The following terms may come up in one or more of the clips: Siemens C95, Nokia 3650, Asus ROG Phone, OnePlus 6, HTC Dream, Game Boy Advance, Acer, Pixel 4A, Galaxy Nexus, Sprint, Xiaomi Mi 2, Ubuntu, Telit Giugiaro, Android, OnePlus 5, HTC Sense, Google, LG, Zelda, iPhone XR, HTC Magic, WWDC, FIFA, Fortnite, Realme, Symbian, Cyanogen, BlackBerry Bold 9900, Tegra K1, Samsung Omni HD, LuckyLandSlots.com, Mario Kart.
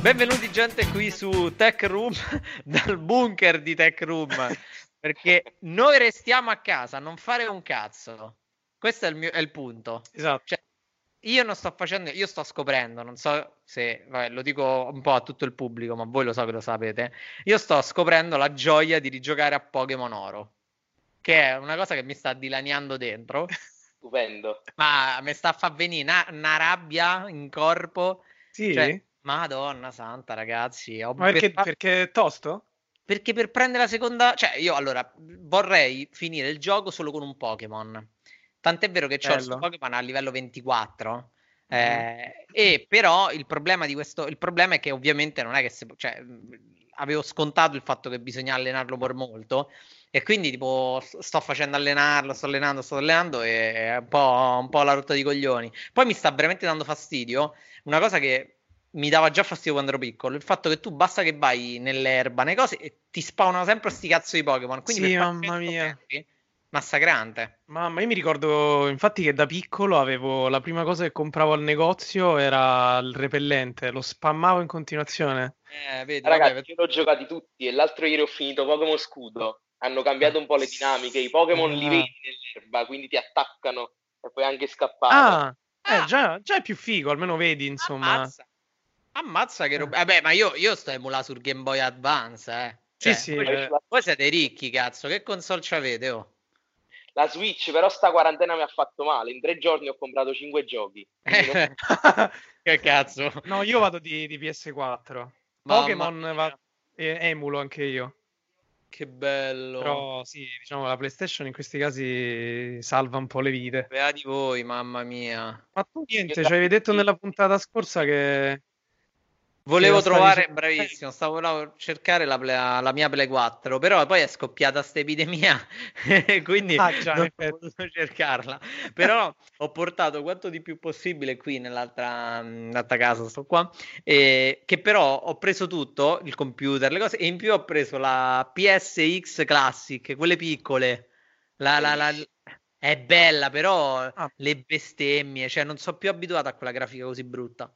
Benvenuti gente qui su Tech Room, dal bunker di Tech Room, perché noi restiamo a casa, non fare un cazzo. Questo è il punto. Esatto. Cioè, io non sto facendo, io sto scoprendo, non so se, vabbè, lo dico un po' a tutto il pubblico, ma voi lo so che lo sapete, io sto scoprendo la gioia di rigiocare a Pokémon Oro, che è una cosa che mi sta dilaniando dentro. Stupendo. Ma mi sta a far venire una rabbia in corpo. Sì? Cioè, Madonna santa ragazzi, perché è tosto? Perché per prendere la seconda, cioè io allora vorrei finire il gioco solo con un Pokémon, tant'è vero che c'ho il Pokémon a livello 24 e però il problema è che ovviamente non è che cioè, avevo scontato il fatto che bisogna allenarlo per molto e quindi tipo sto allenando e è un po' la rotta di coglioni. Poi mi sta veramente dando fastidio una cosa che mi dava già fastidio quando ero piccolo, il fatto che tu basta che vai nell'erba, nei cose, e ti spawnano sempre sti cazzo di Pokémon. Quindi sì, mamma mia, massacrante. Mamma, io mi ricordo infatti che da piccolo avevo la prima cosa che compravo al negozio era il repellente, lo spammavo in continuazione. Vedi, ragazzi, vabbè, io l'ho giocati tutti e l'altro ieri ho finito Pokémon Scudo, hanno cambiato un po' le dinamiche, i Pokémon li vedi nell'erba, quindi ti attaccano e puoi anche scappare. Già è più figo, almeno vedi, insomma. Ammazza che roba. Vabbè, ma io sto emulando sul Game Boy Advance, Cioè, sì. Voi siete ricchi, cazzo. Che console c'avete, oh? La Switch, però sta quarantena mi ha fatto male. In 3 giorni ho comprato 5 giochi. Che cazzo. No, io vado di PS4. Pokémon emulo anche io. Che bello. Però sì, diciamo la PlayStation in questi casi salva un po' le vite. Beati voi, mamma mia. Ma tu niente, ci avevi detto nella puntata scorsa che... Volevo trovare, bravissimo, stavo cercare la mia Play 4, però poi è scoppiata sta epidemia, quindi non ho potuto cercarla. Però ho portato quanto di più possibile qui nell'altra casa, sto qua, che però ho preso tutto, il computer, le cose, e in più ho preso la PSX Classic, quelle piccole, è bella, però le bestemmie, cioè non sono più abituato a quella grafica così brutta.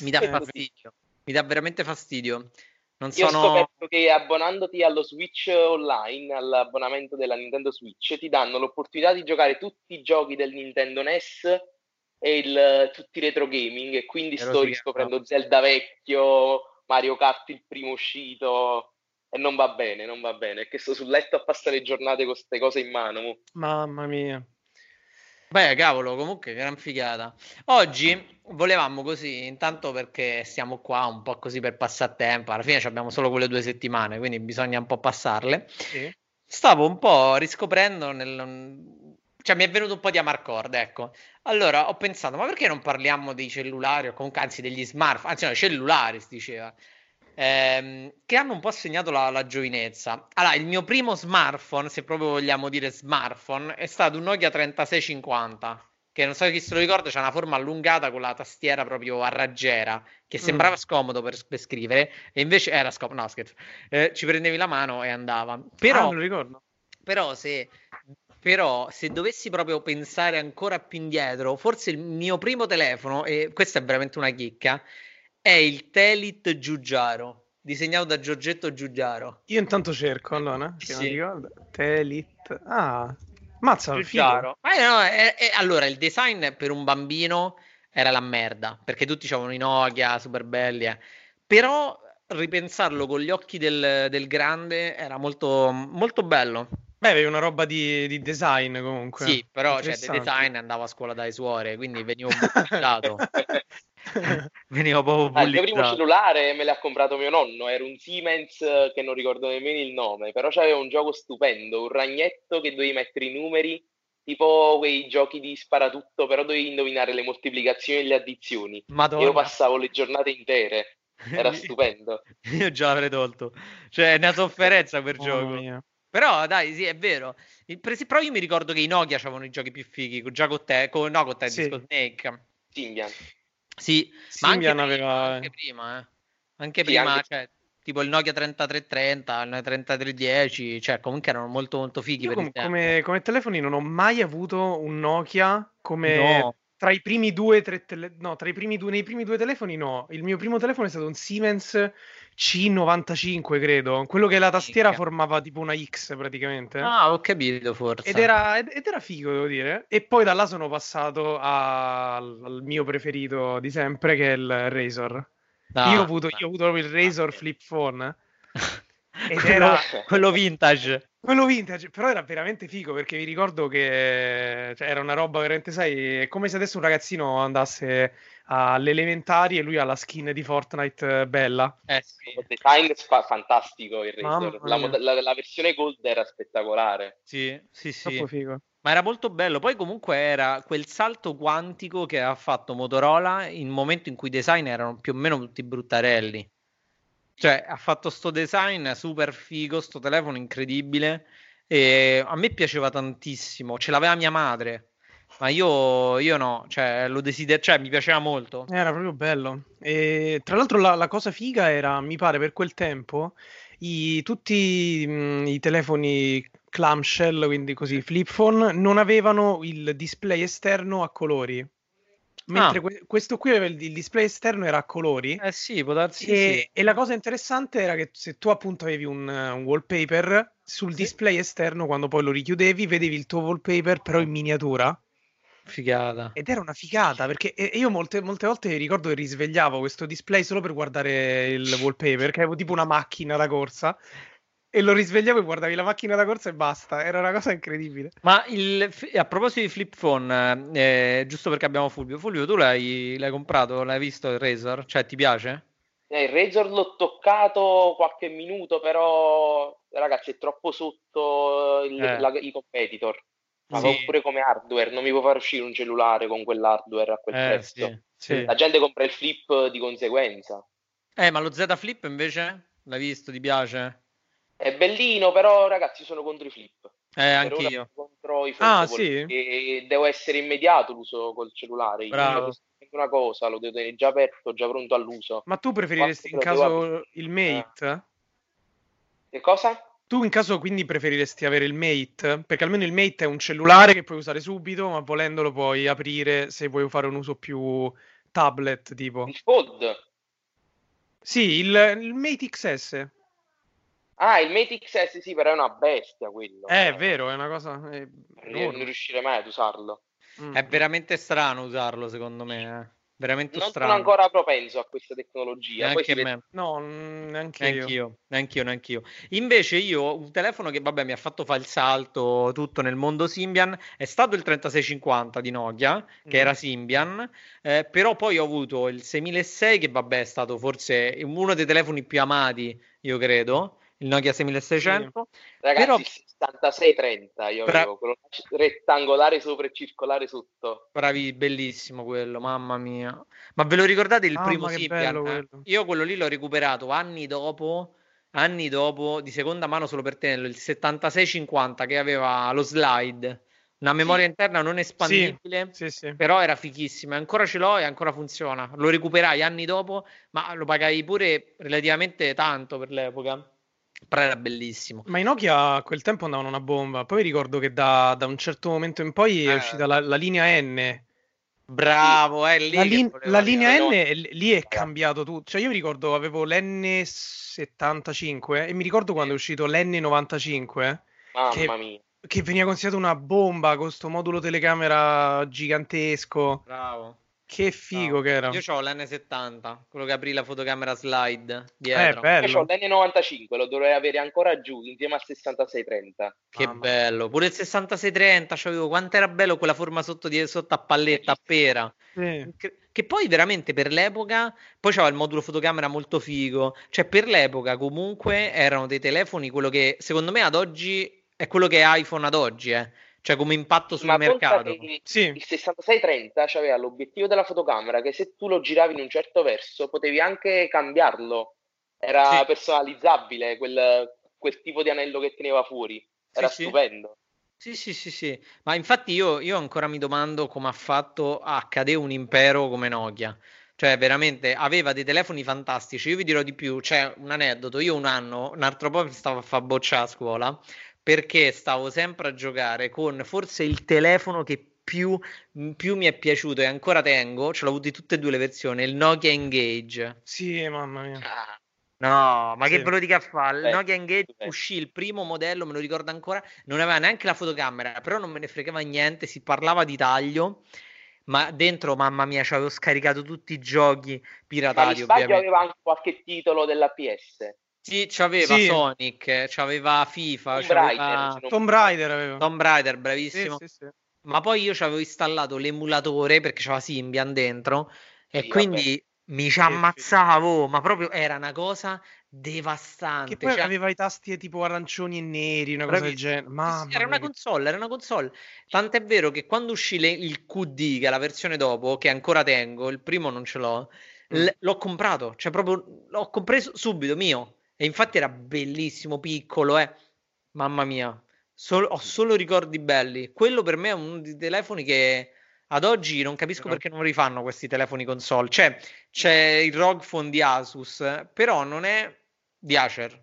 Mi dà fastidio, mi dà veramente fastidio. Io ho scoperto che abbonandoti allo Switch online, all'abbonamento della Nintendo Switch, ti danno l'opportunità di giocare tutti i giochi del Nintendo NES e tutti i retro gaming. E quindi sto riscoprendo Zelda vecchio, Mario Kart il primo uscito. E non va bene, perché sto sul letto a passare le giornate con queste cose in mano. Mamma mia. Beh, cavolo, comunque gran figata. Oggi volevamo così, intanto perché siamo qua un po' così per passatempo, alla fine abbiamo solo quelle 2 settimane, quindi bisogna un po' passarle. Sì. Stavo un po' riscoprendo, cioè mi è venuto un po' di amarcord, ecco. Allora ho pensato, ma perché non parliamo dei cellulari, o comunque anzi degli smartphone, anzi no, cellulari si diceva, che hanno un po' segnato la giovinezza. Allora, il mio primo smartphone, se proprio vogliamo dire smartphone, è stato un Nokia 3650, che non so chi se lo ricorda, c'ha una forma allungata con la tastiera proprio a raggiera, che sembrava scomodo per scrivere, e invece era scomodo, no scherzo, ci prendevi la mano e andava. Però, non lo ricordo. Però se dovessi proprio pensare ancora più indietro, forse il mio primo telefono, e questa è veramente una chicca, è il Telit Giugiaro, disegnato da Giorgetto Giugiaro. Io intanto cerco, allora, che non ricordo. Telit. Ah, mazza, Giugiaro. No, allora, il design per un bambino era la merda, perché tutti c'avevano i Nokia, super belli, Però ripensarlo con gli occhi del grande era molto, molto bello. Beh, avevi una roba di design comunque. Sì, però, cioè, di design andavo a scuola dalle suore, quindi venivo buttato. Venivo proprio bullizzato. Il mio primo cellulare me l'ha comprato mio nonno, era un Siemens che non ricordo nemmeno il nome, però c'aveva un gioco stupendo, un ragnetto che dovevi mettere i numeri, tipo quei giochi di sparatutto, però dovevi indovinare le moltiplicazioni e le addizioni. Madonna. Io passavo le giornate intere, era stupendo. Io già l'avrei tolto, cioè è una sofferenza per gioco. Mia. Però dai, sì, è vero. Però io mi ricordo che i Nokia avevano i giochi più fighi, già con te, no, con te, sì. Disco Snake. Symbian. Sì, Symbian ma anche prima, aveva... anche prima, eh. Anche sì, prima, anche... cioè, tipo il Nokia 3330, il 3310, cioè comunque erano molto molto fighi. Io per come telefoni non ho mai avuto un Nokia come... No. Tra i primi due, nei primi due telefoni no. Il mio primo telefono è stato un Siemens C95, credo. Quello che la tastiera formava tipo una X, praticamente. Ah, ho capito, forse. Ed era figo, devo dire. E poi da là sono passato al mio preferito di sempre, che è il RAZR. Ah, io ho avuto proprio il RAZR flip phone. Ed era quello vintage. Quello vintage, però era veramente figo, perché mi ricordo che cioè, era una roba veramente, sai, è come se adesso un ragazzino andasse alle elementari e lui ha la skin di Fortnite bella. Sì, il design fantastico, il Razor. La versione gold era spettacolare. Sì, sì, sì. Troppo figo. Ma era molto bello, poi comunque era quel salto quantico che ha fatto Motorola in un momento in cui i design erano più o meno tutti bruttarelli. Cioè, ha fatto sto design super figo, sto telefono incredibile, e a me piaceva tantissimo, ce l'aveva mia madre, ma io no, cioè, lo desidero, cioè, mi piaceva molto. Era proprio bello, e tra l'altro la cosa figa era, mi pare, per quel tempo, tutti i telefoni clamshell, quindi così, flip phone, non avevano il display esterno a colori. Mentre questo qui aveva il display esterno, era a colori. Sì, può darsi. E la cosa interessante era che se tu appunto avevi un wallpaper sul display esterno, quando poi lo richiudevi vedevi il tuo wallpaper però in miniatura. Figata. Ed era una figata, perché io molte volte ricordo che risvegliavo questo display solo per guardare il wallpaper, che avevo tipo una macchina da corsa. E lo risvegliavo e guardavi la macchina da corsa e basta, era una cosa incredibile. Ma a proposito di flip phone, giusto perché abbiamo Fulvio, tu l'hai comprato, l'hai visto il Razor? Cioè, ti piace? Il Razor l'ho toccato qualche minuto, però ragazzi è troppo sotto i competitor. Ma sì. Pure come hardware, non mi può far uscire un cellulare con quell'hardware a quel prezzo. Sì. La gente compra il flip di conseguenza. Ma lo Z Flip invece? L'hai visto, ti piace? È bellino, però ragazzi sono contro i flip. Anch'io. Contro i flip. Sì? E devo essere immediato l'uso col cellulare. Bravo. Una cosa, lo devo tenere già aperto, già pronto all'uso. Ma tu preferiresti in caso il Mate? Che cosa? Tu in caso quindi preferiresti avere il Mate? Perché almeno il Mate è un cellulare che puoi usare subito, ma volendolo puoi aprire se vuoi fare un uso più tablet tipo. Il Fold? Sì, il Mate XS. Il Mate XS sì, però è una bestia quello. È vero, è una cosa... Non riuscirei mai ad usarlo. È veramente strano usarlo, secondo me. Veramente non strano. Non sono ancora propenso a questa tecnologia. Neanche me. No, neanch'io. Invece io, un telefono che vabbè mi ha fatto fare il salto tutto nel mondo Symbian, è stato il 3650 di Nokia, che era Symbian, però poi ho avuto il 6006, che vabbè è stato forse uno dei telefoni più amati, io credo. Il Nokia 6600, sì. Ragazzi, però... 6630 io avevo, quello rettangolare sopra e circolare sotto. Bravi, bellissimo quello, mamma mia. Ma ve lo ricordate il primo Symbian? Bello. Io quello lì l'ho recuperato anni dopo, di seconda mano solo per tenerlo, il 7650 che aveva lo slide, una memoria interna non espandibile, sì. Però era fighissima, ancora ce l'ho e ancora funziona. Lo recuperai anni dopo, ma lo pagai pure relativamente tanto per l'epoca. Però era bellissimo. Ma i Nokia a quel tempo andavano una bomba. Poi ricordo che da un certo momento in poi è uscita la linea N. Bravo, è lì la linea N, lì è cambiato tutto. Cioè io mi ricordo avevo l'N75 e mi ricordo quando è uscito l'N95. Mamma mia. Che veniva considerato una bomba con sto modulo telecamera gigantesco. Bravo. Che figo, no, che era. Io c'ho l'N70, quello che aprì la fotocamera slide dietro. Bello. Io c'ho l'N95, lo dovrei avere ancora giù insieme al 6630. Che bello, pure il 6630 c'avevo, quanto era bello quella forma sotto a palletta, a pera. Sì. Che poi veramente per l'epoca, poi c'era il modulo fotocamera molto figo, cioè per l'epoca comunque erano dei telefoni, quello che secondo me ad oggi è quello che è iPhone ad oggi, cioè come impatto sul mercato. Sì. Il 6630 c'aveva l'obiettivo della fotocamera che se tu lo giravi in un certo verso potevi anche cambiarlo, era sì, personalizzabile quel tipo di anello che teneva fuori, era sì, stupendo. Sì. Ma infatti io ancora mi domando come ha fatto a cadere un impero come Nokia, cioè veramente aveva dei telefoni fantastici. Io vi dirò di più, c'è un aneddoto. Io un altro po' mi stavo a far bocciare a scuola perché stavo sempre a giocare con forse il telefono che più mi è piaciuto e ancora tengo, ce l'ho avuto di tutte e due le versioni, il Nokia Engage. Sì, mamma mia. No, ma sì, che ve lo dica a fare? Il Nokia Engage uscì il primo modello, me lo ricordo ancora, non aveva neanche la fotocamera, però non me ne fregava niente, si parlava di taglio, ma dentro, mamma mia, ci avevo scaricato tutti i giochi piratati, ovviamente. Ma mi sbaglio, aveva anche qualche titolo dell'APS. Sì, c'aveva Sonic, c'aveva FIFA, Tomb Raider, bravissimo. Sì. Ma poi io ci avevo installato l'emulatore perché c'aveva Symbian dentro, sì, e quindi... Vabbè. Mi ci ammazzavo, ma proprio era una cosa devastante. Che poi aveva i tasti tipo arancioni e neri, una cosa del genere. Era una console. Tant'è vero che quando uscì il QD, che è la versione dopo, che ancora tengo, il primo non ce l'ho, l'ho comprato, cioè proprio l'ho compreso subito, mio. E infatti era bellissimo, piccolo, Mamma mia, ho solo ricordi belli. Quello per me è uno dei telefoni che... Ad oggi non capisco perché non rifanno questi telefoni console. Cioè, c'è il ROG Phone di Asus, però non è di Acer.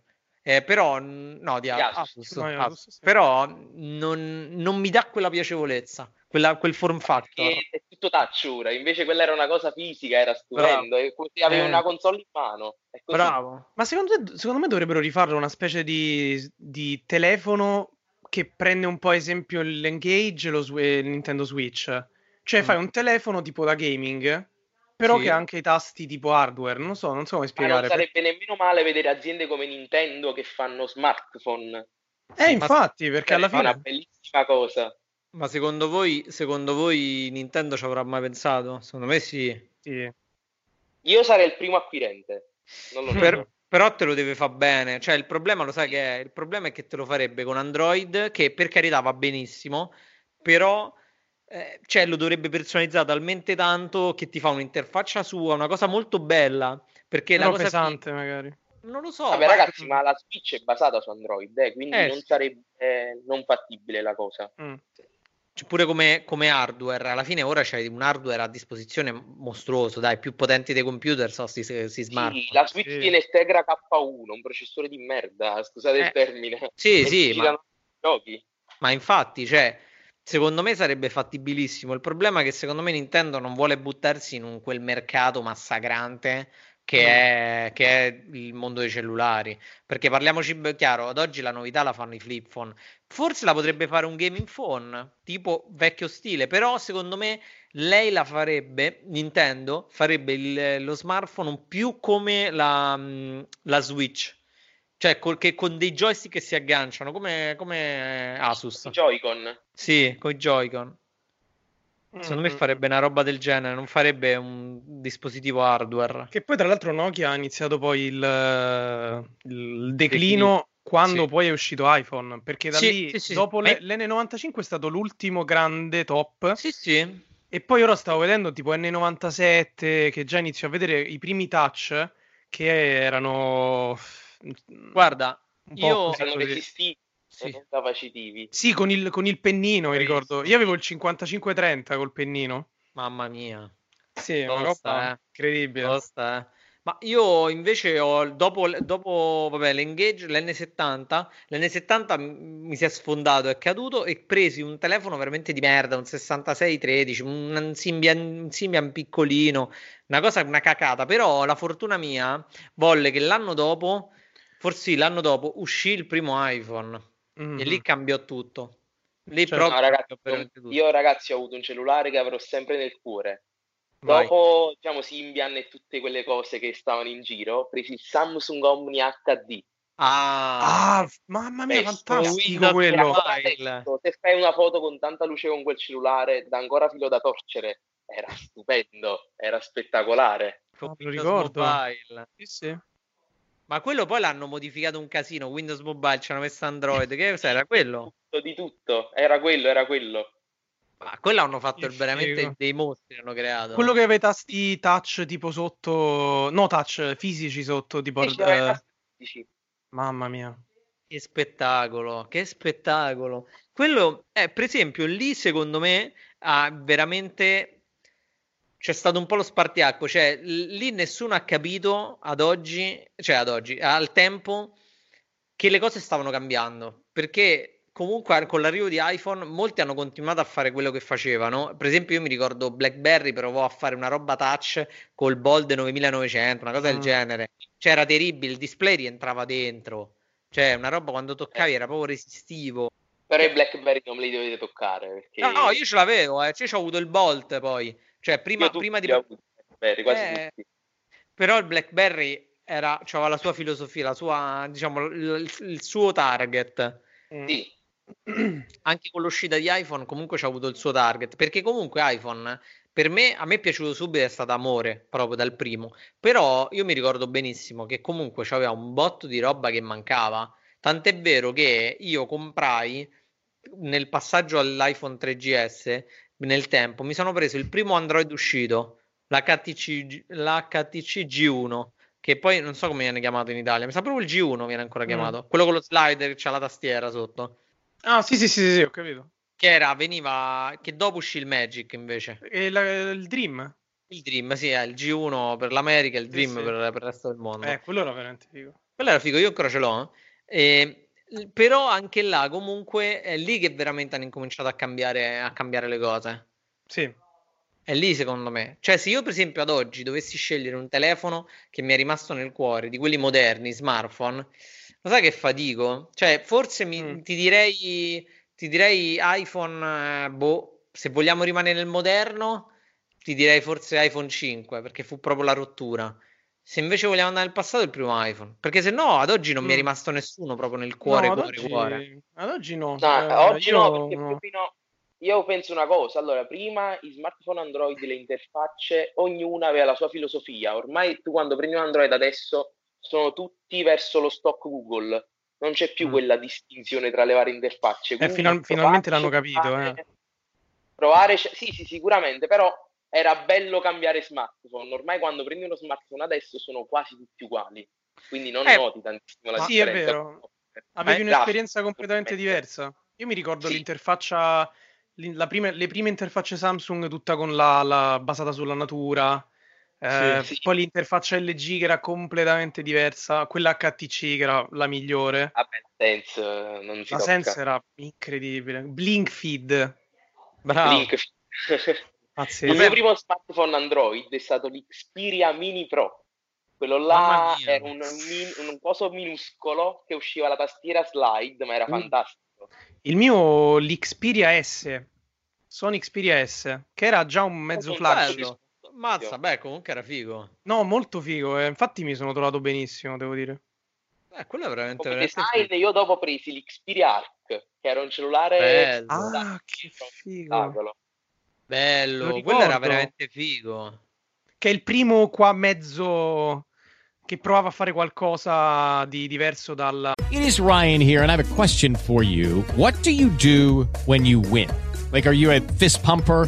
Asus. Però non mi dà quella piacevolezza, quel form factor. È tutto touch ora, invece quella era una cosa fisica, era stupendo. Avevi una console in mano. È così. Bravo. Ma secondo me dovrebbero rifarlo una specie di telefono che prende un po' esempio l'Engage e il Nintendo Switch. Cioè fai un telefono tipo da gaming, però che ha anche i tasti tipo hardware, non so come spiegare. Ma non sarebbe nemmeno male vedere aziende come Nintendo che fanno smartphone. Infatti, perché alla fine... È una bellissima cosa. Ma secondo voi Nintendo ci avrà mai pensato? Secondo me sì. Io sarei il primo acquirente, non lo so. Però te lo deve far bene, cioè il problema lo sai che è? Il problema è che te lo farebbe con Android, che per carità va benissimo, però... cioè lo dovrebbe personalizzare talmente tanto che ti fa un'interfaccia sua, una cosa molto bella, perché la cosa pesante magari. Non lo so. Vabbè, ragazzi, ma la Switch è basata su Android, quindi non sarebbe non fattibile la cosa. Cioè, pure come hardware, alla fine ora c'è un hardware a disposizione mostruoso, dai, più potenti dei computer, si smartphone. Sì, la Switch tiene Tegra K1, un processore di merda, scusate il termine. Sì, ma... giochi. Ma infatti, cioè secondo me sarebbe fattibilissimo. Il problema è che secondo me Nintendo non vuole buttarsi in quel mercato massacrante che è il mondo dei cellulari, perché parliamoci chiaro, ad oggi la novità la fanno i flip phone. Forse la potrebbe fare un gaming phone, tipo vecchio stile, però secondo me lei la farebbe, Nintendo farebbe lo smartphone più come la Switch. Cioè, che con dei joystick che si agganciano come Asus. Con i Joy-Con. Sì, con i Joy-Con. Secondo me farebbe una roba del genere, non farebbe un dispositivo hardware. Che poi tra l'altro Nokia ha iniziato poi il declino quando poi è uscito iPhone. Perché da dopo l'N95 è stato l'ultimo grande top. Sì. E poi ora stavo vedendo tipo N97, che già inizio a vedere i primi touch che erano... Guarda, io sono resistiti, sono capacitivi. Sì, con il pennino, mi ricordo. Io avevo il 5530 col pennino. Mamma mia. Sì, una roba incredibile. Ma io invece ho dopo l'Engage, l'N70 mi si è sfondato, è caduto e presi un telefono veramente di merda, un 6613, un Symbian piccolino, una cacata, però la fortuna mia volle che l'anno dopo uscì il primo iPhone e lì cambiò tutto. Lì cioè, proprio no, ragazzi, tutto. Io ragazzi ho avuto un cellulare che avrò sempre nel cuore, Dopo, diciamo, Symbian e tutte quelle cose che stavano in giro, ho preso il Samsung Omni HD. Ah, mamma mia, fantastico quello. Se fai una foto con tanta luce con quel cellulare, dà ancora filo da torcere. Era stupendo, era spettacolare. Lo ricordo. Sì, sì. Ma quello poi l'hanno modificato un casino, Windows Mobile, ci hanno messo Android, che era quello? Di tutto, era quello. Ma quello hanno fatto veramente dei mostri, hanno creato. Quello che aveva tasti touch tipo sotto, no touch, fisici sotto, tipo... Mamma mia. Che spettacolo. Quello, per esempio, lì secondo me ha veramente... c'è stato un po' lo spartiacco, cioè lì nessuno ha capito ad oggi, al tempo, che le cose stavano cambiando, perché comunque con l'arrivo di iPhone molti hanno continuato a fare quello che facevano. Per esempio io mi ricordo BlackBerry provò a fare una roba touch col Bold 9900, una cosa del genere, cioè era terribile, il display rientrava dentro, cioè una roba quando toccavi era proprio resistivo. Però i BlackBerry non me li dovete toccare, perché... no, io ce l'avevo, cioè ho avuto il Bolt poi. Cioè, prima di BlackBerry, quasi tutti. Però il BlackBerry aveva la sua filosofia, la sua, diciamo, il suo target. Sì. Anche con l'uscita di iPhone, comunque c'ha avuto il suo target. Perché comunque iPhone, per me, a me è piaciuto subito, è stato amore proprio dal primo. Però io mi ricordo benissimo che comunque c'aveva un botto di roba che mancava. Tant'è vero che io comprai nel passaggio all'iPhone 3GS. Nel tempo mi sono preso il primo Android uscito, l'HTC G1, che poi non so come viene chiamato in Italia, mi sa proprio il G1 viene ancora chiamato, quello con lo slider che c'ha la tastiera sotto. Ah sì, ho capito. Che dopo uscì il Magic invece. E il Dream? Il Dream, sì, il G1 per l'America, il Dream per il resto del mondo. Quello era veramente figo. Quello era figo, io ancora ce l'ho, Però anche là comunque è lì che veramente hanno incominciato a cambiare le cose. Sì. È lì secondo me. Cioè se io per esempio ad oggi dovessi scegliere un telefono che mi è rimasto nel cuore, di quelli moderni, smartphone, lo sai che fatico? Cioè forse ti direi iPhone, se vogliamo rimanere nel moderno, ti direi forse iPhone 5, perché fu proprio la rottura. Se invece vogliamo andare nel passato, il primo iPhone, perché se no ad oggi non mi è rimasto nessuno proprio nel cuore. No, cuore. Ad oggi no. Io penso una cosa. Allora, prima i smartphone Android, le interfacce, ognuna aveva la sua filosofia. Ormai tu quando prendi un Android adesso sono tutti verso lo stock Google. Non c'è più quella distinzione tra le varie interfacce. Finalmente l'hanno capito. Provare, sì, sicuramente, però... era bello cambiare smartphone. Ormai quando prendi uno smartphone adesso sono quasi tutti uguali, quindi non noti tantissimo la differenza. Sì, è vero, avevi un'esperienza completamente diversa. Io mi ricordo l'interfaccia, le prime interfacce Samsung, tutta con la basata sulla natura, poi l'interfaccia LG che era completamente diversa, quella HTC che era la migliore. Sense, non si la tocca. Sense era incredibile. Blink Feed. Il mio primo smartphone Android è stato l'Xperia Mini Pro. Quello là era un coso minuscolo che usciva la tastiera slide, ma era fantastico. Il mio l'Xperia S, Sony Xperia S, che era già un mezzo flagship. Mazza, comunque era figo. No, molto figo, infatti mi sono trovato benissimo, devo dire. Quello è veramente figo. Io dopo ho preso l'Xperia Arc, che era un cellulare... bello. Che figo. Bello, quello era veramente figo. Che è il primo qua mezzo che provava a fare qualcosa di diverso dalla... It is Ryan here and I have a question for you. What do when you win? Like, are you a fist pumper?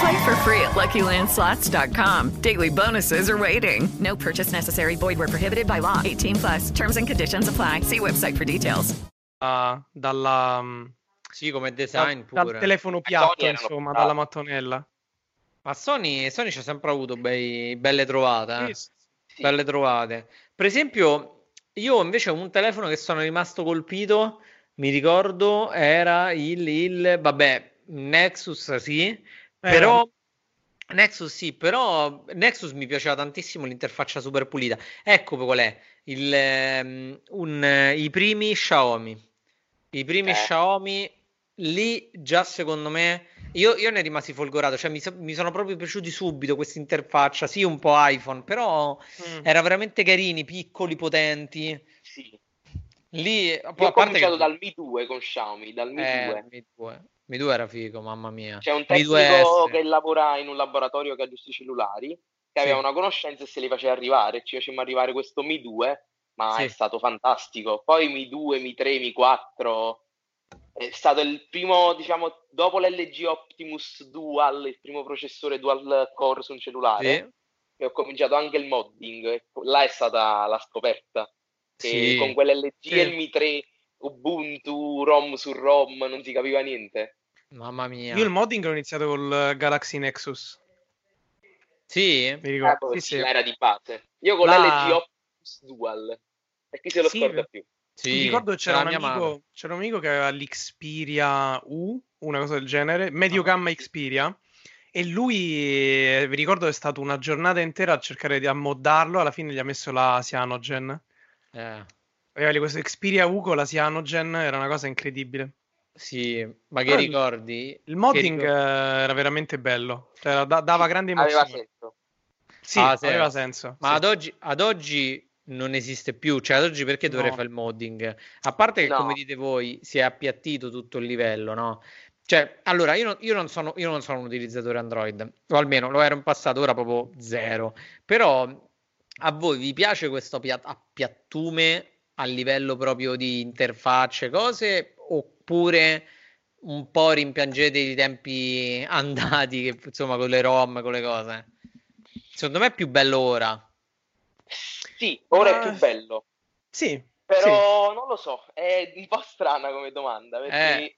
Play for free at LuckyLandSlots.com. Daily bonuses are waiting. No purchase necessary. Void where prohibited by law. 18 plus. Terms and conditions apply. See website for details. Dalla... Sì, come design pure. Dal telefono piatto, insomma, dalla mattonella. Ma Sony ci ha sempre avuto belle trovate. Sì. Belle trovate. Per esempio, io invece ho un telefono che sono rimasto colpito, mi ricordo, era il Nexus, sì. Però Nexus mi piaceva tantissimo l'interfaccia super pulita. Ecco qual è i primi Xiaomi lì, già secondo me io ne rimasi folgorato, cioè mi sono proprio piaciuti subito questa interfaccia, sì, un po' iPhone, però era veramente carini, piccoli, potenti. Sì. Lì poi, ho cominciato dal Mi 2 con Xiaomi, dal Mi 2. Mi 2 era figo, mamma mia. C'è un tecnico che lavora in un laboratorio che aggiusta i cellulari, che aveva una conoscenza e se li faceva arrivare. Ci facevamo arrivare questo Mi 2, ma è stato fantastico. Poi Mi 2, Mi 3, Mi 4, è stato il primo, diciamo, dopo l'LG Optimus Dual, il primo processore dual core su un cellulare, e ho cominciato anche il modding. Là è stata la scoperta. E con quell'LG e il Mi 3, Ubuntu, ROM su ROM, non si capiva niente. Mamma mia. Io il modding l'ho iniziato col Galaxy Nexus. Sì, mi ricordo. Era di base. Io con l'LG Optimus Dual. E chi se lo scorda più? Sì. Mi ricordo c'era un amico che aveva l'Xperia U, una cosa del genere, medio gamma Xperia, e lui, vi ricordo, è stato una giornata intera a cercare di ammoddarlo, alla fine gli ha messo la Cyanogen. Questo Xperia U con la Cyanogen era una cosa incredibile. Sì, ma che ricordi? Il modding era veramente bello, cioè, dava grande emozione. Aveva senso. Sì, aveva senso. Ma ad oggi non esiste più, cioè ad oggi perché dovrei fare il modding? A parte che, come dite voi, si è appiattito tutto il livello, no? Cioè, allora, io non sono un utilizzatore Android, o almeno lo ero in passato, ora proprio zero. Però a voi vi piace questo appiattume a livello proprio di interfacce, cose, oppure un po' rimpiangete i tempi andati, che insomma con le ROM, con le cose? Secondo me è più bello ora. Sì, ora è più bello. Sì. Però non lo so, è un po' strana come domanda, perché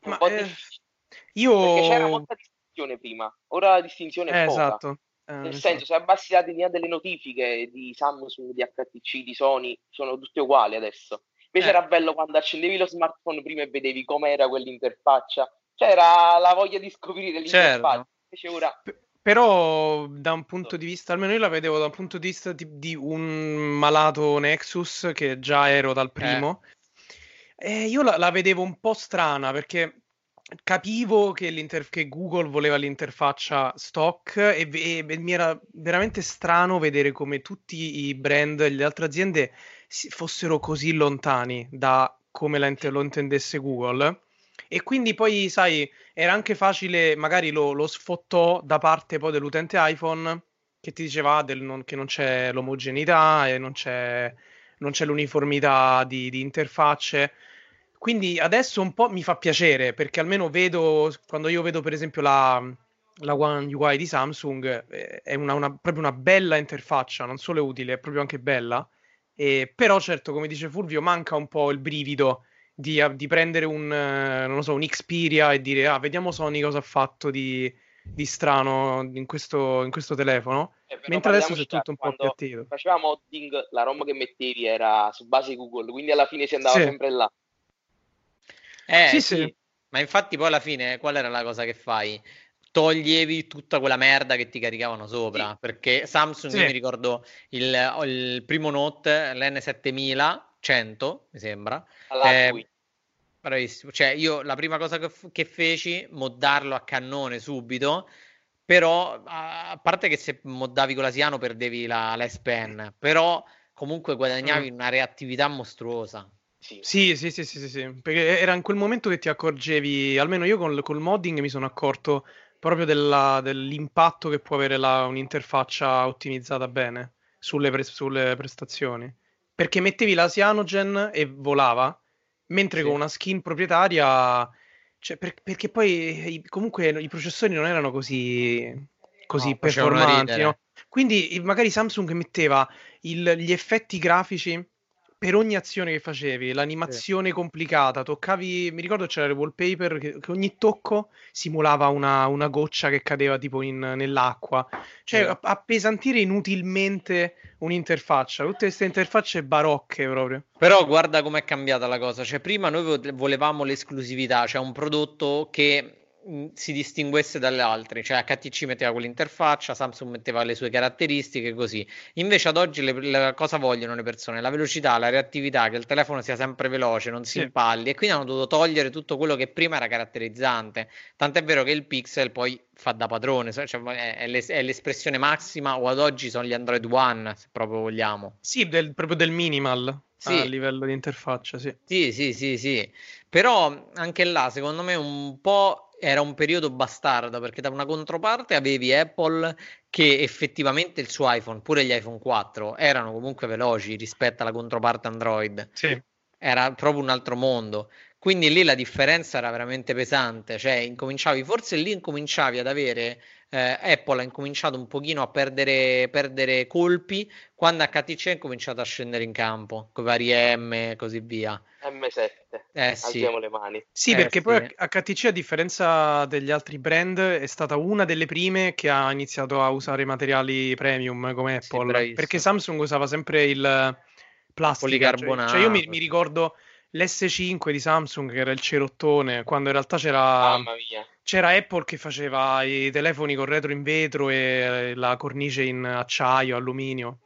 un po' difficile. Perché c'era molta distinzione prima, ora la distinzione è poca. Esatto. Nel senso, se abbassi la linea delle notifiche di Samsung, di HTC, di Sony, sono tutte uguali adesso. Invece era bello quando accendevi lo smartphone prima e vedevi com'era quell'interfaccia. C'era la voglia di scoprire l'interfaccia. Invece ora... Però da un punto di vista, almeno io la vedevo da un punto di vista di un malato Nexus, che già ero dal primo, e io la vedevo un po' strana, perché... Capivo che Google voleva l'interfaccia stock e mi era veramente strano vedere come tutti i brand e le altre aziende fossero così lontani da come lo intendesse Google, e quindi poi, sai, era anche facile, magari lo sfottò da parte poi dell'utente iPhone, che ti diceva che non c'è l'omogeneità e non c'è l'uniformità di interfacce. Quindi adesso un po' mi fa piacere, perché almeno vedo, quando io vedo per esempio la One UI di Samsung, è proprio una bella interfaccia, non solo è utile, è proprio anche bella, però certo, come dice Fulvio, manca un po' il brivido di prendere un Xperia e dire vediamo Sony cosa ha fatto di strano in questo telefono, mentre adesso c'è tutto un po' più attivo. Faceva modding, la ROM che mettevi era su base Google, quindi alla fine si andava sempre là. Sì. Ma infatti poi alla fine qual era la cosa che fai? Toglievi tutta quella merda che ti caricavano sopra, perché Samsung, io mi ricordo il primo Note, l'N7100 mi sembra, bravissimo, cioè io la prima cosa che feci, moddarlo a cannone subito, però a parte che se moddavi con la Siano perdevi la S Pen, però comunque guadagnavi una reattività mostruosa. Sì, perché era in quel momento che ti accorgevi, almeno io col modding mi sono accorto proprio dell'impatto che può avere un'interfaccia ottimizzata bene sulle prestazioni, perché mettevi la Cyanogen e volava, mentre con una skin proprietaria Cioè, perché poi comunque i processori non erano così performanti, no? Quindi magari Samsung metteva gli effetti grafici per ogni azione che facevi, l'animazione complicata, toccavi, mi ricordo c'era il wallpaper che ogni tocco simulava una goccia che cadeva tipo nell'acqua, cioè appesantire inutilmente un'interfaccia, tutte queste interfacce barocche proprio. Però guarda com'è cambiata la cosa, cioè prima noi volevamo l'esclusività, cioè un prodotto che si distinguesse dalle altre, cioè HTC metteva quell'interfaccia, Samsung metteva le sue caratteristiche, così. Invece ad oggi cosa vogliono le persone? La velocità, la reattività, che il telefono sia sempre veloce, non si impalli, e quindi hanno dovuto togliere tutto quello che prima era caratterizzante, tant'è vero che il Pixel poi fa da padrone, cioè è l'espressione massima, o ad oggi sono gli Android One, se proprio vogliamo. Sì, proprio del minimal. Sì. A livello di interfaccia, sì. Però anche là, secondo me, un po' era un periodo bastardo, perché da una controparte avevi Apple che effettivamente il suo iPhone, pure gli iPhone 4, erano comunque veloci rispetto alla controparte Android. Sì. Era proprio un altro mondo. Quindi lì la differenza era veramente pesante, cioè incominciavi ad avere Apple ha incominciato un pochino a perdere colpi quando HTC ha incominciato a scendere in campo con vari M e così via. M7, alziamo le mani. Sì, perché poi HTC, a differenza degli altri brand, è stata una delle prime che ha iniziato a usare materiali premium come Apple, perché Samsung usava sempre il plastico policarbonato. Cioè io mi ricordo l'S5 di Samsung, che era il cerottone, quando in realtà c'era Apple che faceva i telefoni con retro in vetro e la cornice in acciaio, alluminio.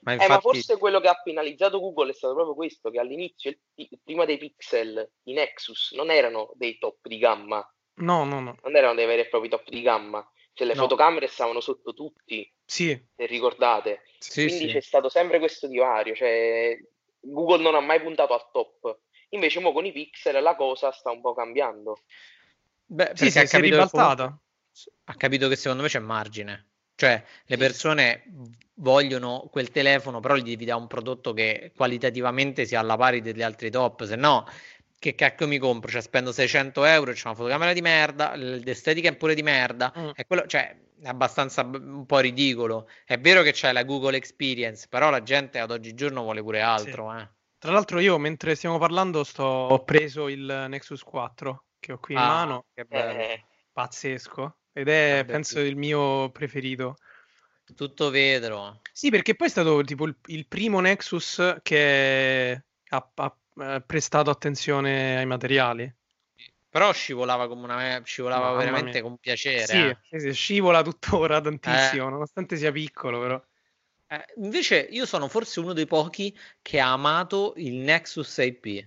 Ma forse quello che ha penalizzato Google è stato proprio questo, che all'inizio, prima dei Pixel, i Nexus non erano dei top di gamma. No. Non erano dei veri e propri top di gamma. Cioè le fotocamere stavano sotto tutti, se ricordate. Sì, quindi c'è stato sempre questo divario, cioè Google non ha mai puntato al top. Invece mo con i Pixel la cosa sta un po' cambiando. Beh, sì, si è ribaltata. Ha capito che secondo me c'è margine. Cioè le persone vogliono quel telefono, però gli devi dare un prodotto che qualitativamente sia alla pari degli altri top, se no che cacchio mi compro? Cioè spendo 600 euro, c'è una fotocamera di merda, l'estetica è pure di merda, è quello, cioè è abbastanza un po' ridicolo. È vero che c'è la Google Experience, però la gente ad oggigiorno vuole pure altro. Tra l'altro io, mentre stiamo parlando, ho preso il Nexus 4 che ho qui in mano, che bello. Pazzesco, ed è penso il mio preferito. Tutto vetro. Sì, perché poi è stato tipo il primo Nexus che ha prestato attenzione ai materiali. Però scivolava come scivolava veramente con piacere. Sì, scivola tuttora tantissimo, nonostante sia piccolo, però. Invece io sono forse uno dei pochi che ha amato il Nexus 6P.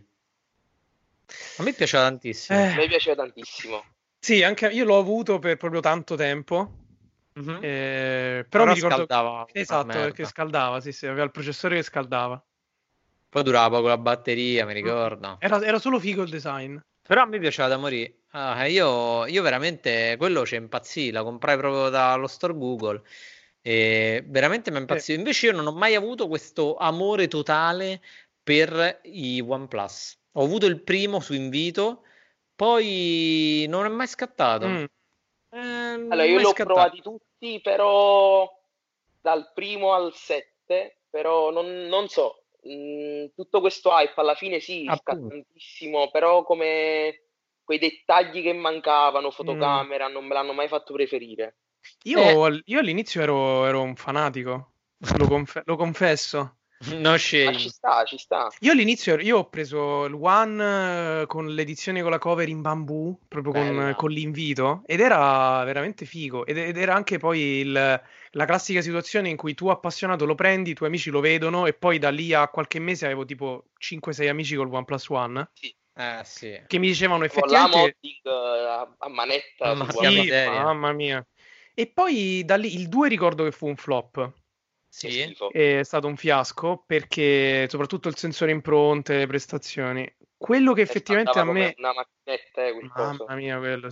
A me piaceva tantissimo. A me piaceva tantissimo. Sì, anche io l'ho avuto per proprio tanto tempo. Mm-hmm. Però mi ricordo scaldava. Esatto, perché scaldava, sì, aveva il processore che scaldava. Poi durava con la batteria, mi ricordo. Era solo figo il design. Però a me piaceva da morire. Io veramente quello c'è impazzì, la comprai proprio dallo store Google e veramente mi è impazzito. Invece io non ho mai avuto questo amore totale per i OnePlus. Ho avuto il primo su invito, poi non è mai scattato. Allora io l'ho provati tutti, però dal primo al 7, però non so. Tutto questo hype alla fine tantissimo, però come quei dettagli che mancavano, fotocamera, non me l'hanno mai fatto preferire. Io all'inizio ero un fanatico, lo confesso. No shame. Ma ci sta. Io all'inizio ho preso il One con l'edizione con la cover in bambù, proprio con l'invito, ed era veramente figo, ed era anche poi la classica situazione in cui tu appassionato lo prendi, i tuoi amici lo vedono, e poi da lì a qualche mese avevo tipo 5-6 amici col OnePlus One. Sì. Che mi dicevano effettivamente a manetta, mamma mia. E poi da lì il 2 ricordo che fu un flop. Sì, è stato un fiasco, perché soprattutto il sensore impronte, le prestazioni, quello che effettivamente a me una macchinetta, mamma mia, quello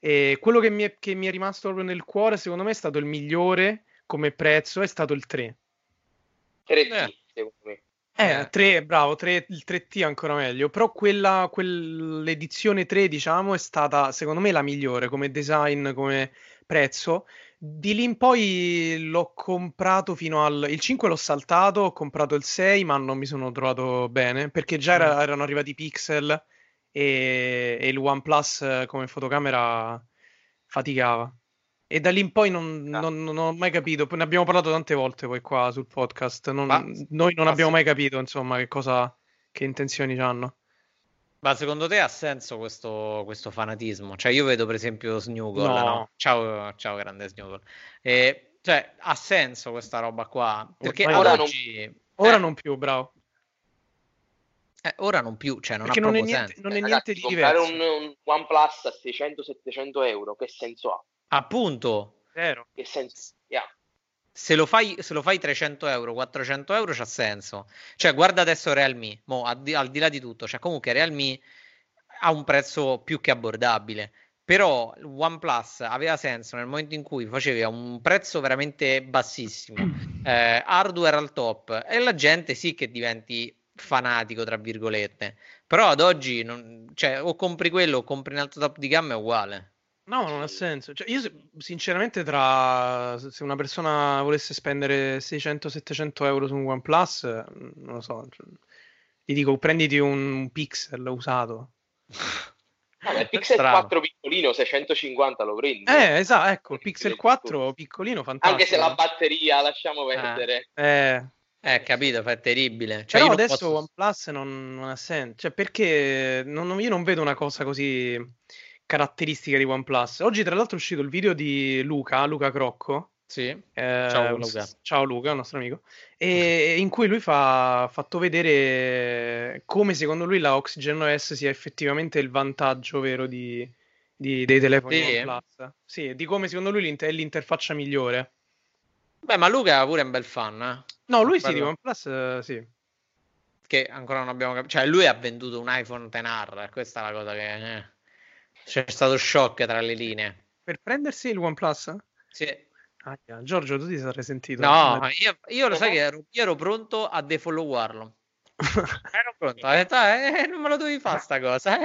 e quello che mi è rimasto proprio nel cuore, secondo me è stato il migliore come prezzo, è stato il 3T, secondo me. Il 3T ancora meglio, però quell'edizione 3, diciamo, è stata secondo me la migliore come design, come prezzo. Di lì in poi l'ho comprato fino al... Il 5 l'ho saltato, ho comprato il 6, ma non mi sono trovato bene, perché già erano arrivati i Pixel e il OnePlus come fotocamera faticava. E da lì in poi non ho mai capito, ne abbiamo parlato tante volte poi qua sul podcast, abbiamo mai capito, insomma, che intenzioni hanno. Ma secondo te ha senso questo fanatismo? Cioè, io vedo per esempio Snuggle, no? Ciao grande Snuggle. Cioè, ha senso questa roba qua? Perché ora non più, cioè non, perché ha non proprio è niente, senso. Non è niente di diverso. Comprare un OnePlus a 600-700 euro, che senso ha? Appunto. Vero. Che senso ha? Se lo fai 300 euro, 400 euro c'ha senso. Cioè, guarda adesso Realme, al di là di tutto, cioè comunque Realme ha un prezzo più che abbordabile, però OnePlus aveva senso nel momento in cui faceva un prezzo veramente bassissimo, hardware al top, e la gente sì che diventi fanatico, tra virgolette, però ad oggi cioè, o compri quello o compri un altro top di gamma, è uguale. No, non ha senso. Cioè, io sinceramente se una persona volesse spendere 600-700 euro su un OnePlus, non lo so, gli dico prenditi un Pixel usato. Vabbè, il Pixel 4 piccolino, 650 lo prendi. Esatto, ecco, il Pixel 4 piccolino, fantastico. Anche se la batteria, lasciamo perdere. Capito, fa terribile. Cioè, però adesso OnePlus non ha senso. Cioè, perché io non vedo una cosa così... caratteristica di OnePlus. Oggi tra l'altro è uscito il video di Luca Crocco. Sì. Ciao Luca, il nostro amico. E in cui lui ha fatto vedere come secondo lui la Oxygen OS sia effettivamente il vantaggio vero dei telefoni OnePlus. Sì, di come secondo lui è l'interfaccia migliore. Beh, ma Luca pure è un bel fan, eh? No, lui sì, di OnePlus sì. Che ancora non abbiamo capito. Cioè, lui ha venduto un iPhone XR, questa è la cosa che... C'è stato shock tra le linee. Per prendersi il OnePlus? Sì. Giorgio, tu ti sarai sentito? No, io lo sai che ero pronto a defollowarlo. Ero pronto, ho detto, non me lo dovevi fare sta cosa.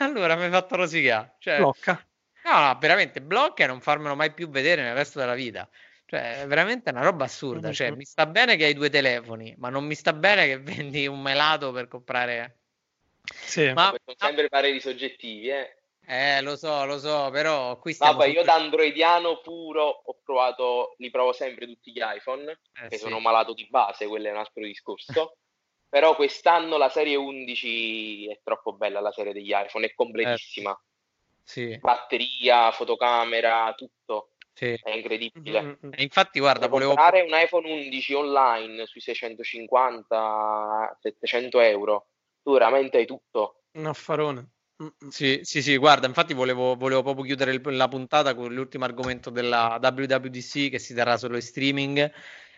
Allora mi hai fatto rosicare. Cioè, blocca. No, veramente, blocca e non farmelo mai più vedere nel resto della vita. Cioè, è veramente una roba assurda. Cioè, mi sta bene che hai due telefoni, ma non mi sta bene che vendi un melato per comprare... Sì. Ma sono sempre pareri soggettivi, lo so, però qui stiamo... Vabbè, io da androidiano puro li provo sempre tutti gli iPhone, sono malato di base, quello è un altro discorso, però quest'anno la serie 11 è troppo bella, la serie degli iPhone, è completissima, sì. Batteria, fotocamera, tutto, sì. È incredibile. E infatti guarda, volevo comprare un iPhone 11 online sui 650-700 euro, tu veramente hai tutto. Un affarone. Sì, guarda, infatti volevo proprio chiudere la puntata con l'ultimo argomento della WWDC che si terrà solo in streaming.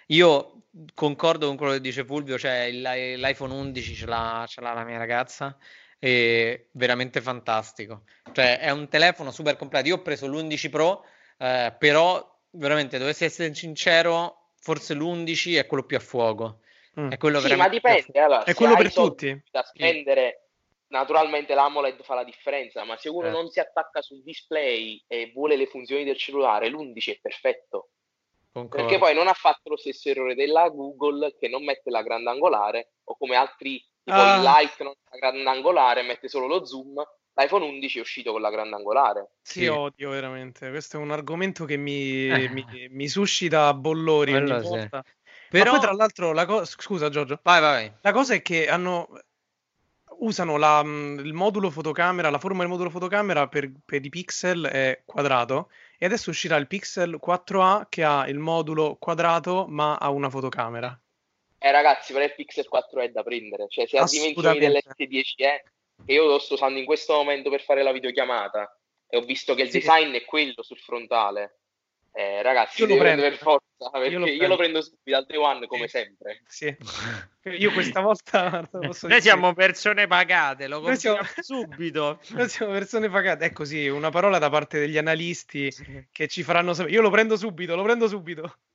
Io concordo con quello che dice Fulvio, cioè l'iPhone 11 ce l'ha la mia ragazza, è veramente fantastico, cioè è un telefono super completo. Io ho preso l'11 Pro, però veramente, dovessi essere sincero, forse l'11 è quello più a fuoco, è quello veramente, ma dipende, allora, è quello per tutti da spendere. Naturalmente l'AMOLED fa la differenza, ma se uno non si attacca sul display e vuole le funzioni del cellulare, l'11 è perfetto. Concordo. Perché poi non ha fatto lo stesso errore della Google, che non mette la grandangolare, o come altri, tipo il Lite non ha la grandangolare, mette solo lo zoom. L'iPhone 11 è uscito con la grandangolare. Sì, odio veramente, questo è un argomento che mi suscita bollori ogni volta. Però... Ma poi tra l'altro scusa Giorgio, vai. La cosa è che usano il modulo fotocamera, la forma del modulo fotocamera per i pixel è quadrato, e adesso uscirà il Pixel 4A che ha il modulo quadrato ma ha una fotocamera. Ragazzi, per il Pixel 4A è da prendere, cioè se ha dimensioni dell'S10e, che io lo sto usando in questo momento per fare la videochiamata e ho visto che il design è quello sul frontale. Ragazzi, io lo prendo per forza, perché io lo prendo subito al Day One, come sempre. Sì. Io questa volta noi siamo persone pagate, lo compriamo subito. Noi siamo persone pagate, è così, una parola da parte degli analisti che ci faranno sapere. Io lo prendo subito.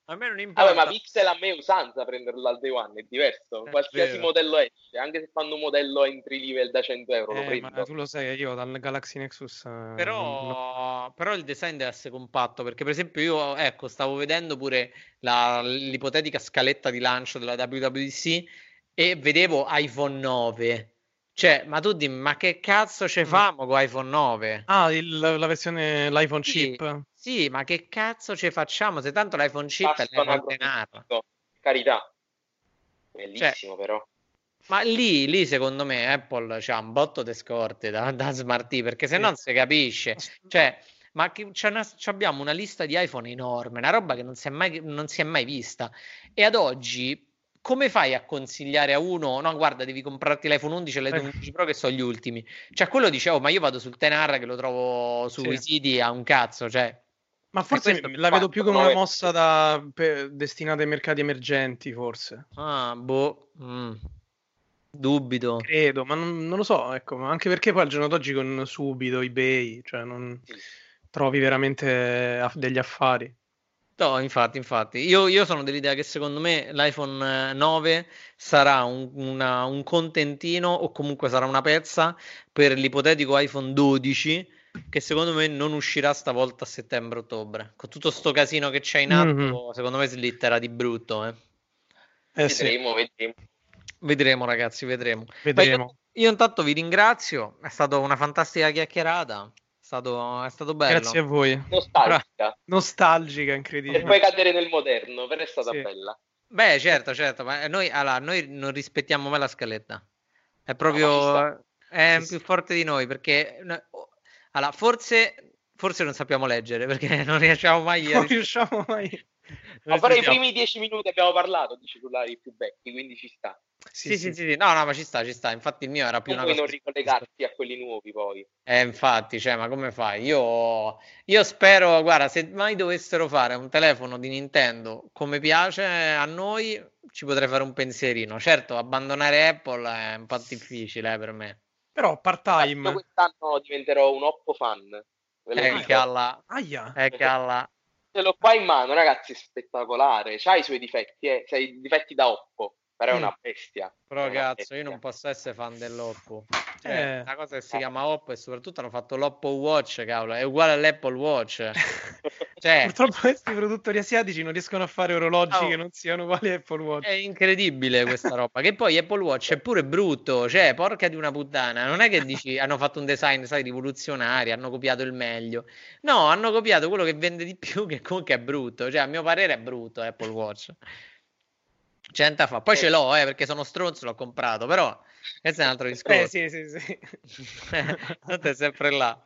A me non importa. Allora, ma Pixel a me è usanza prenderlo al day one, è diverso. Qualsiasi modello esce, anche se fanno un modello entry level da 100 euro, lo prendo. Ma tu lo sai, io dal Galaxy Nexus... Però il design deve essere compatto, perché per esempio io, ecco, stavo vedendo pure l'ipotetica scaletta di lancio della WWDC e vedevo iPhone 9. Cioè, ma tu dimmi, ma che cazzo ce famo con iPhone 9? Ah, la versione, l'iPhone chip? Sì, ma che cazzo ce facciamo se tanto l'iPhone chip è l'evoluto? Carità. Bellissimo, cioè, però. Ma lì secondo me Apple c'ha un botto di scorte da smartì, perché se non si capisce. Cioè, ma che abbiamo una lista di iPhone enorme, una roba che non si è mai vista. E ad oggi... Come fai a consigliare a uno? No, guarda, devi comprarti l'iPhone 11 e l'iPhone 11 Pro che sono gli ultimi. Cioè, quello dicevo, ma io vado sul Tenarra che lo trovo sui siti a un cazzo, cioè. Ma forse la vedo più come una mossa destinata ai mercati emergenti, forse. Ah, boh. Dubito. Credo, ma non lo so, ecco, ma anche perché poi al giorno d'oggi con subito eBay, cioè non trovi veramente degli affari. No, infatti, io sono dell'idea che secondo me l'iPhone 9 sarà un contentino, o comunque sarà una pezza per l'ipotetico iPhone 12, che secondo me non uscirà stavolta a settembre-ottobre. Con tutto sto casino che c'è in atto, secondo me slitterà di brutto. Vedremo. Vedremo, ragazzi, vedremo. Io intanto vi ringrazio, è stata una fantastica chiacchierata. È stato bello. Grazie a voi. Nostalgica, incredibile. E poi cadere nel moderno, però è stata bella. Beh, certo, ma noi non rispettiamo mai la scaletta. È proprio più forte di noi, perché forse non sappiamo leggere, perché non riusciamo mai a... Ma però i primi 10 minuti abbiamo parlato di cellulari più vecchi, quindi ci sta. Sì. No, ma ci sta. Infatti il mio era più una cosa... non ricollegarti a quelli nuovi poi. Infatti, cioè, ma come fai? Io spero, guarda, se mai dovessero fare un telefono di Nintendo come piace a noi, ci potrei fare un pensierino. Certo, abbandonare Apple è un po' difficile per me. Però part-time... Io quest'anno diventerò un Oppo fan. Calla. Ce l'ho qua in mano, ragazzi, è spettacolare. C'ha i suoi difetti, c'ha i difetti da Oppo. Però è una bestia. Però cazzo, io non posso essere fan dell'Oppo. Cioè, la cosa che si chiama Oppo, e soprattutto hanno fatto l'Oppo Watch, cavolo, è uguale all'Apple Watch. Cioè, purtroppo questi produttori asiatici non riescono a fare orologi che non siano uguali all'Apple Watch. È incredibile questa roba. Che poi Apple Watch è pure brutto, cioè, porca di una puttana. Non è che dici hanno fatto un design, sai, rivoluzionario, hanno copiato il meglio. No, hanno copiato quello che vende di più, che comunque è brutto. Cioè, a mio parere è brutto Apple Watch. Centa fa, poi ce l'ho perché sono stronzo, l'ho comprato, però questo è un altro discorso. Sì. Tanto è sempre là.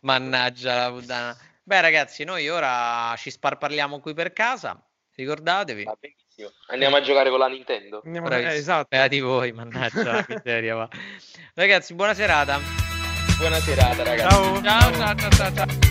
Mannaggia la puttana. Beh, ragazzi, noi ora ci sparparliamo qui per casa, ricordatevi. Va benissimo. Andiamo a giocare con la Nintendo. Andiamo esatto. Di voi, mannaggia la miseria, va. Ragazzi, buona serata. Buona serata, ragazzi. Ciao.